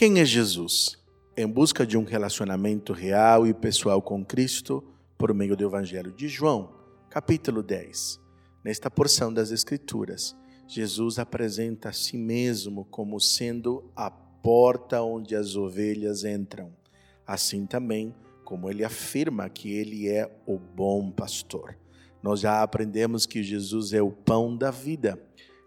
Quem é Jesus? Em busca de um relacionamento real e pessoal com Cristo, por meio do Evangelho de João, capítulo 10. Nesta porção das Escrituras, Jesus apresenta a si mesmo como sendo a porta onde as ovelhas entram, assim também como ele afirma que ele é o bom pastor. Nós já aprendemos que Jesus é o pão da vida,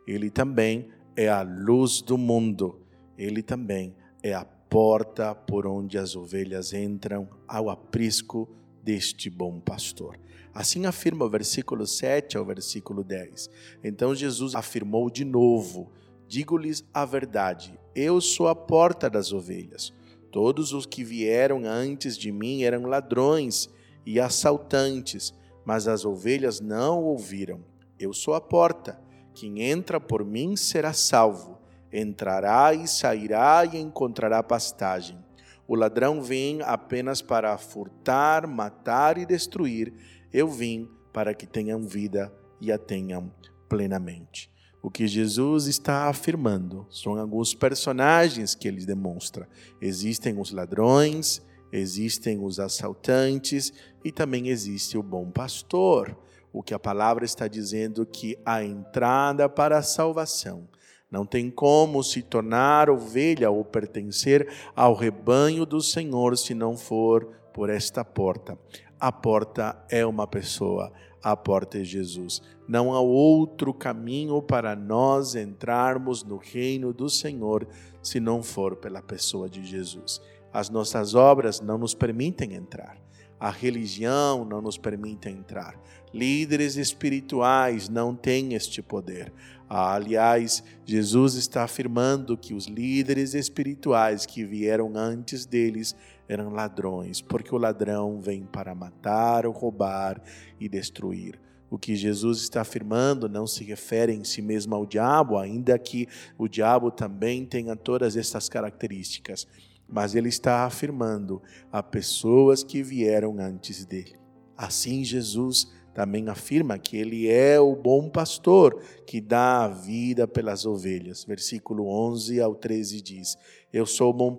ele também é a luz do mundo, ele também é a porta por onde as ovelhas entram ao aprisco deste bom pastor. Assim afirma o versículo 7 ao versículo 10. Então Jesus afirmou de novo: digo-lhes a verdade, eu sou a porta das ovelhas. Todos os que vieram antes de mim eram ladrões e assaltantes, mas as ovelhas não ouviram. Eu sou a porta. Quem entra por mim será salvo. Entrará e sairá e encontrará pastagem. O ladrão vem apenas para furtar, matar e destruir. Eu vim para que tenham vida e a tenham plenamente. O que Jesus está afirmando são alguns personagens que ele demonstra. Existem os ladrões, existem os assaltantes e também existe o bom pastor. O que a palavra está dizendo é que a entrada para a salvação não tem como se tornar ovelha ou pertencer ao rebanho do Senhor se não for por esta porta. A porta é uma pessoa, a porta é Jesus. Não há outro caminho para nós entrarmos no reino do Senhor se não for pela pessoa de Jesus. As nossas obras não nos permitem entrar. A religião não nos permite entrar. Líderes espirituais não têm este poder. Aliás, Jesus está afirmando que os líderes espirituais que vieram antes deles eram ladrões, porque o ladrão vem para matar, roubar e destruir. O que Jesus está afirmando não se refere em si mesmo ao diabo, ainda que o diabo também tenha todas essas características. Mas ele está afirmando a pessoas que vieram antes dele. Assim, Jesus também afirma que ele é o bom pastor que dá a vida pelas ovelhas. Versículo 11 ao 13 diz: eu sou o bom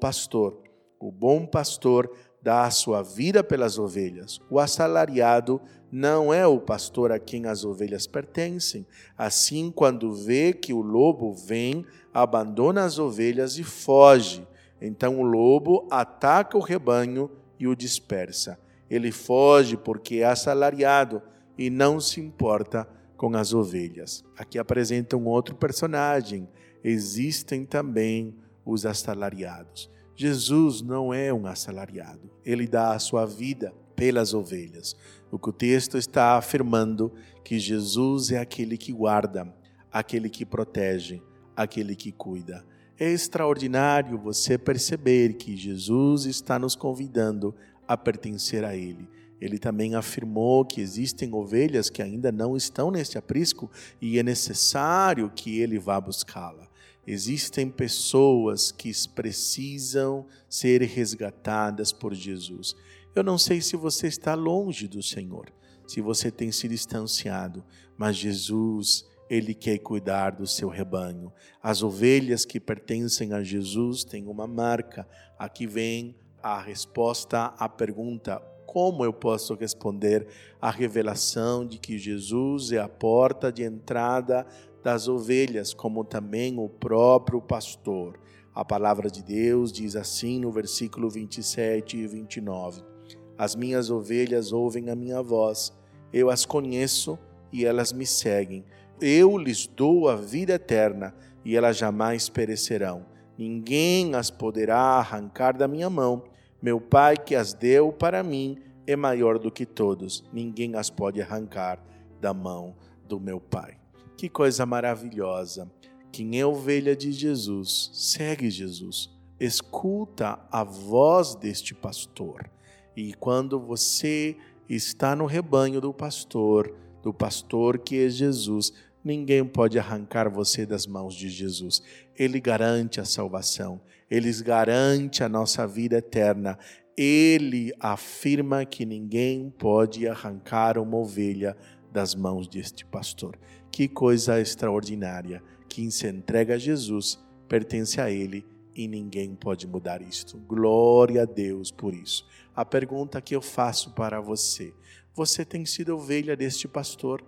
pastor dá a sua vida pelas ovelhas. O assalariado não é o pastor a quem as ovelhas pertencem. Assim, quando vê que o lobo vem, abandona as ovelhas e foge. Então o lobo ataca o rebanho e o dispersa. Ele foge porque é assalariado e não se importa com as ovelhas. Aqui apresenta um outro personagem. Existem também os assalariados. Jesus não é um assalariado. Ele dá a sua vida pelas ovelhas. O que o texto está afirmando é que Jesus é aquele que guarda, aquele que protege, aquele que cuida. É extraordinário você perceber que Jesus está nos convidando a pertencer a Ele. Ele também afirmou que existem ovelhas que ainda não estão neste aprisco e é necessário que Ele vá buscá-la. Existem pessoas que precisam ser resgatadas por Jesus. Eu não sei se você está longe do Senhor, se você tem se distanciado, mas Jesus, Ele quer cuidar do seu rebanho. As ovelhas que pertencem a Jesus têm uma marca. Aqui vem a resposta à pergunta: como eu posso responder à revelação de que Jesus é a porta de entrada das ovelhas, como também o próprio pastor? A palavra de Deus diz assim no versículo 27 e 29. As minhas ovelhas ouvem a minha voz, eu as conheço e elas me seguem. Eu lhes dou a vida eterna e elas jamais perecerão. Ninguém as poderá arrancar da minha mão. Meu Pai que as deu para mim é maior do que todos. Ninguém as pode arrancar da mão do meu Pai. Que coisa maravilhosa! Quem é ovelha de Jesus, segue Jesus. Escuta a voz deste pastor. E quando você está no rebanho do pastor que é Jesus, ninguém pode arrancar você das mãos de Jesus. Ele garante a salvação, Ele garante a nossa vida eterna. Ele afirma que ninguém pode arrancar uma ovelha das mãos deste pastor. Que coisa extraordinária! Quem se entrega a Jesus pertence a Ele e ninguém pode mudar isto. Glória a Deus por isso. A pergunta que eu faço para você: você tem sido ovelha deste pastor?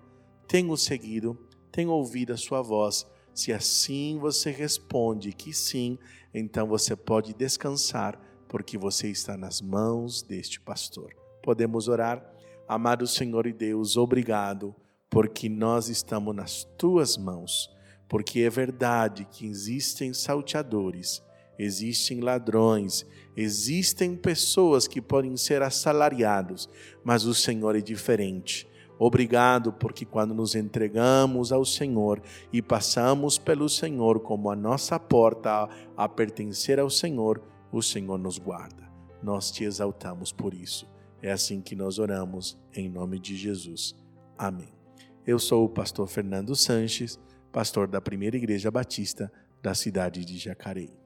Tem o seguido? Tem ouvido a sua voz? Se assim você responde que sim, então você pode descansar, porque você está nas mãos deste pastor. Podemos orar? Amado Senhor e Deus, obrigado, porque nós estamos nas tuas mãos, porque é verdade que existem salteadores, existem ladrões, existem pessoas que podem ser assalariados, mas o Senhor é diferente. Obrigado, porque quando nos entregamos ao Senhor e passamos pelo Senhor como a nossa porta a pertencer ao Senhor, o Senhor nos guarda. Nós te exaltamos por isso. É assim que nós oramos, em nome de Jesus. Amém. Eu sou o pastor Fernando Sanches, pastor da Primeira Igreja Batista da cidade de Jacareí.